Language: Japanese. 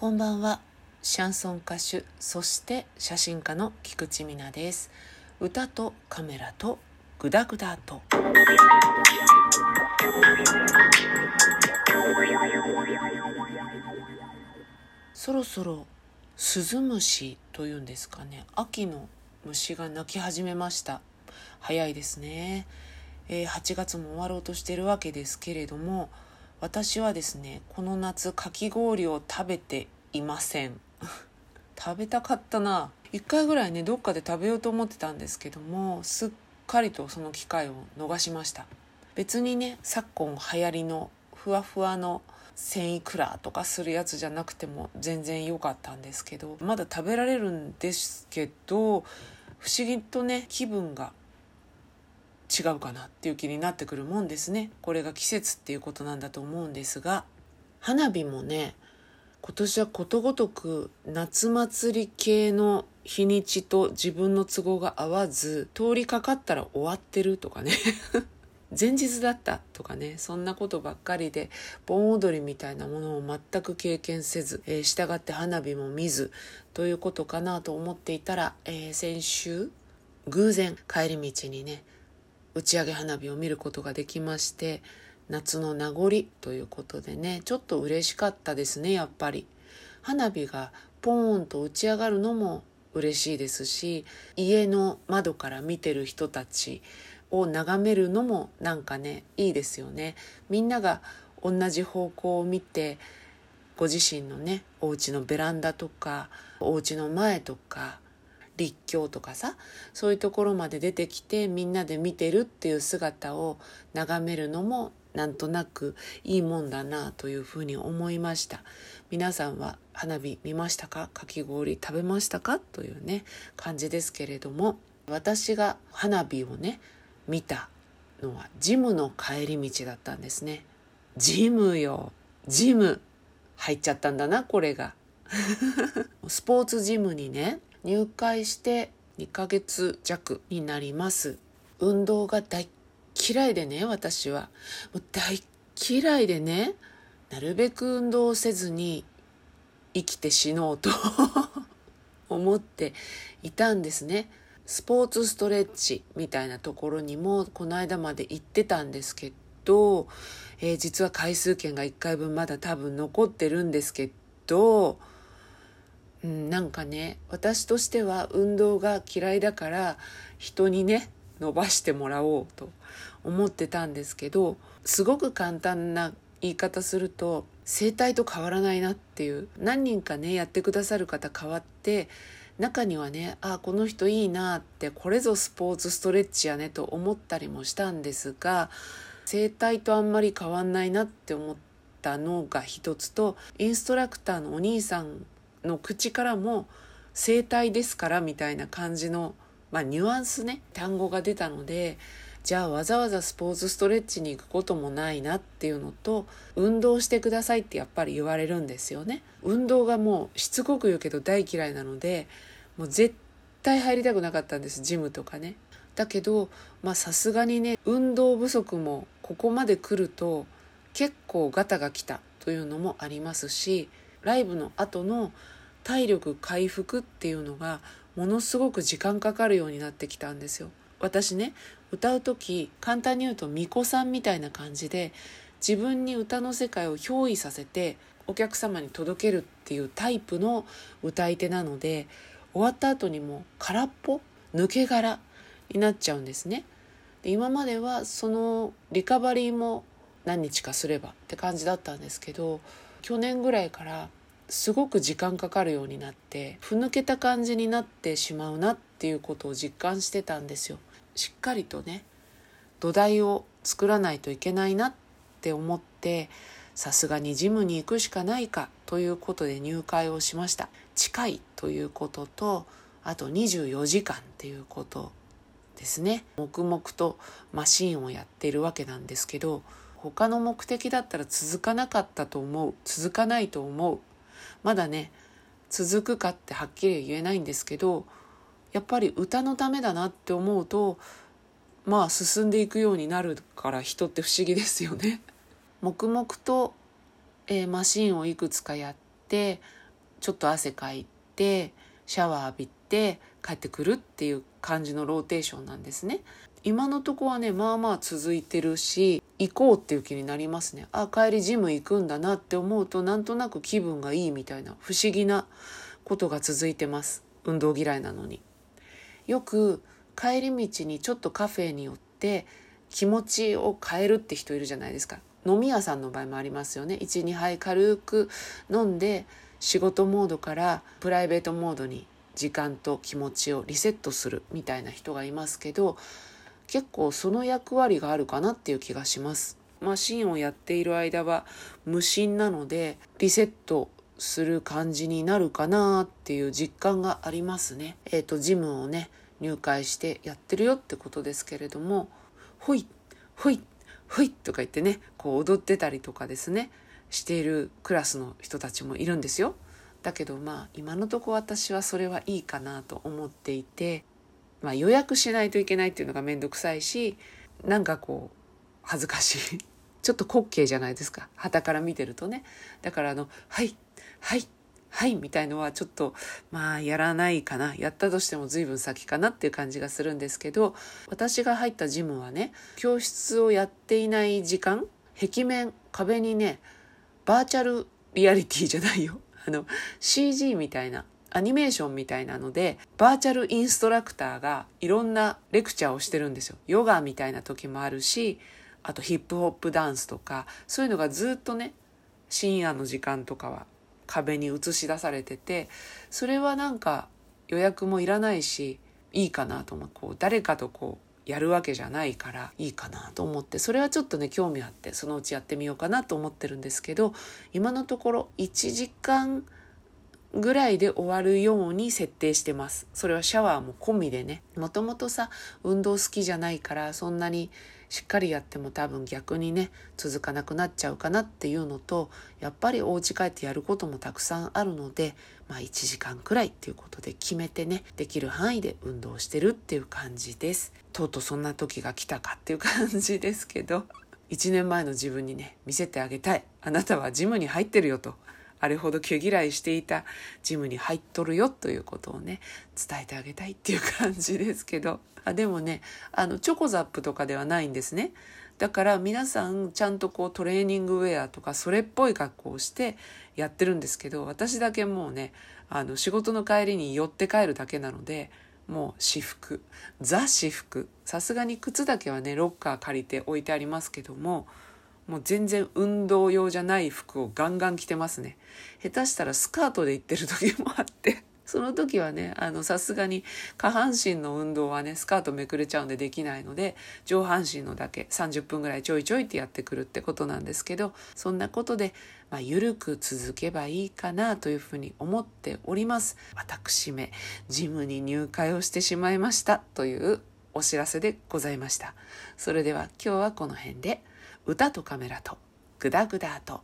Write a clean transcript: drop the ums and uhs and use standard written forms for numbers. こんばんは。シャンソン歌手、そして写真家の菊池美奈です。歌とカメラとグダグダとそろそろスズムシというんですかね、秋の虫が鳴き始めました。早いですね。8月も終わろうとしているわけですけれども、私はですね、この夏かき氷を食べていません食べたかったな。1回ぐらいね、どっかで食べようと思ってたんですけども、すっかりとその機会を逃しました。別にね、昨今流行りのふわふわの1000いくらとかするやつじゃなくても全然良かったんですけど、まだ食べられるんですけど、不思議とね、気分が違うかなっていう気になってくるもんですね。これが季節っていうことなんだと思うんですが、花火もね、今年はことごとく夏祭り系の日にちと自分の都合が合わず、通りかかったら終わってるとかね前日だったとかね、そんなことばっかりで、盆踊りみたいなものを全く経験せず、従って花火も見ずということかなと思っていたら、先週偶然帰り道にね、打ち上げ花火を見ることができまして、夏の名残ということでね、ちょっと嬉しかったですね。やっぱり花火がポーンと打ち上がるのも嬉しいですし、家の窓から見てる人たちを眺めるのもなんかね、いいですよね。みんなが同じ方向を見て、ご自身のね、お家のベランダとかお家の前とか立教とかさ、そういうところまで出てきて、みんなで見てるっていう姿を眺めるのもなんとなくいいもんだなというふうに思いました。皆さんは花火見ましたか？かき氷食べましたか？というね、感じですけれども、私が花火をね、見たのはジムの帰り道だったんですね。ジムよ、ジム入っちゃったんだな、これがスポーツジムにね、入会して2ヶ月弱になります。運動が大嫌いでね、私はもう大嫌いでね、なるべく運動をせずに生きて死のうと思っていたんですね。スポーツストレッチみたいなところにもこの間まで行ってたんですけど、実は回数券が1回分まだ多分残ってるんですけど、なんかね、私としては運動が嫌いだから人にね、伸ばしてもらおうと思ってたんですけど、すごく簡単な言い方すると整体と変わらないなっていう、何人かね、やってくださる方変わって、中にはね、あ、この人いいなって、これぞスポーツストレッチやねと思ったりもしたんですが、整体とあんまり変わんないなって思ったのが一つと、インストラクターのお兄さんの口からも整体ですからみたいな感じの、ニュアンスね、単語が出たので、じゃあわざわざスポーツストレッチに行くこともないなっていうのと、運動してくださいってやっぱり言われるんですよね。運動がもうしつこく言うけど大嫌いなので、もう絶対入りたくなかったんです、ジムとかね。だけどさすがにね、運動不足もここまで来ると結構ガタが来たというのもありますし、ライブの後の体力回復っていうのがものすごく時間かかるようになってきたんですよ。私ね、歌う時、簡単に言うと巫女さんみたいな感じで、自分に歌の世界を憑依させてお客様に届けるっていうタイプの歌い手なので、終わった後にも空っぽ、抜け殻になっちゃうんですね。で、今まではそのリカバリーも何日かすればって感じだったんですけど、去年ぐらいからすごく時間かかるようになって、ふぬけた感じになってしまうなっていうことを実感してたんですよ。しっかりとね、土台を作らないといけないなって思って、さすがにジムに行くしかないかということで入会をしました。近いということと、あと24時間っていうことですね。黙々とマシンをやっているわけなんですけど、他の目的だったら続かなかったと思う、続かないと思う、まだね、続くかってはっきり言えないんですけど、やっぱり歌のためだなって思うと、進んでいくようになるから、人って不思議ですよね。黙々と、マシンをいくつかやって、ちょっと汗かいてシャワー浴びて帰ってくるっていう感じのローテーションなんですね。今のとこはね、まあまあ続いてるし、行こうっていう気になりますね。あ、帰りジム行くんだなって思うと、なんとなく気分がいいみたいな不思議なことが続いてます。運動嫌いなのに。よく帰り道にちょっとカフェに寄って気持ちを変えるって人いるじゃないですか。飲み屋さんの場合もありますよね。 1,2 杯軽く飲んで仕事モードからプライベートモードに時間と気持ちをリセットするみたいな人がいますけど、結構その役割があるかなっていう気がします。マシンをやっている間は無心なのでリセットする感じになるかなっていう実感がありますね。ジムをね、入会してやってるよってことですけれども、ほいほいほいとか言ってね、こう踊ってたりとかですねしているクラスの人たちもいるんですよ。だけどまあ今のとこ私はそれはいいかなと思っていて、まあ、予約しないといけないっていうのがめんどくさいし、なんかこう恥ずかしいちょっと滑稽じゃないですか、傍から見てるとね。だからはいはいはいみたいのはちょっとまあやらないかな、やったとしても随分先かなっていう感じがするんですけど、私が入ったジムはね、教室をやっていない時間、壁面壁にね、バーチャルリアリティじゃないよ、CG みたいなアニメーションみたいなので、バーチャルインストラクターがいろんなレクチャーをしてるんですよ。ヨガみたいな時もあるし、あとヒップホップダンスとか、そういうのがずっとね、深夜の時間とかは壁に映し出されてて、それはなんか予約もいらないしいいかなと思う。こう誰かとこうやるわけじゃないからいいかなと思って、それはちょっとね興味あって、そのうちやってみようかなと思ってるんですけど、今のところ1時間ぐらいで終わるように設定してます。それはシャワーも込みでね。もともとさ、運動好きじゃないから、そんなにしっかりやっても多分逆にね続かなくなっちゃうかなっていうのと、やっぱりお家帰ってやることもたくさんあるので、まあ1時間くらいっていうことで決めてね、できる範囲で運動してるっていう感じです。とうとうそんな時が来たかっていう感じですけど1年前の自分にね見せてあげたい。あなたはジムに入ってるよと、あれほど毛嫌いしていたジムに入っとるよということをね伝えてあげたいっていう感じですけど、でもねチョコザップとかではないんですね。だから皆さんちゃんとこうトレーニングウェアとかそれっぽい格好をしてやってるんですけど、私だけもうね仕事の帰りに寄って帰るだけなので、もう私服、ザ私服。さすがに靴だけはねロッカー借りて置いてありますけども、もう全然運動用じゃない服をガンガン着てますね。下手したらスカートで行ってる時もあってその時はねさすがに下半身の運動はねスカートめくれちゃうんでできないので、上半身のだけ30分ぐらいちょいちょいってやってくるってことなんですけど、そんなことでまあ緩く続けばいいかなというふうに思っております。私めジムに入会をしてしまいましたというお知らせでございました。それでは今日はこの辺で。歌とカメラとグダグダと。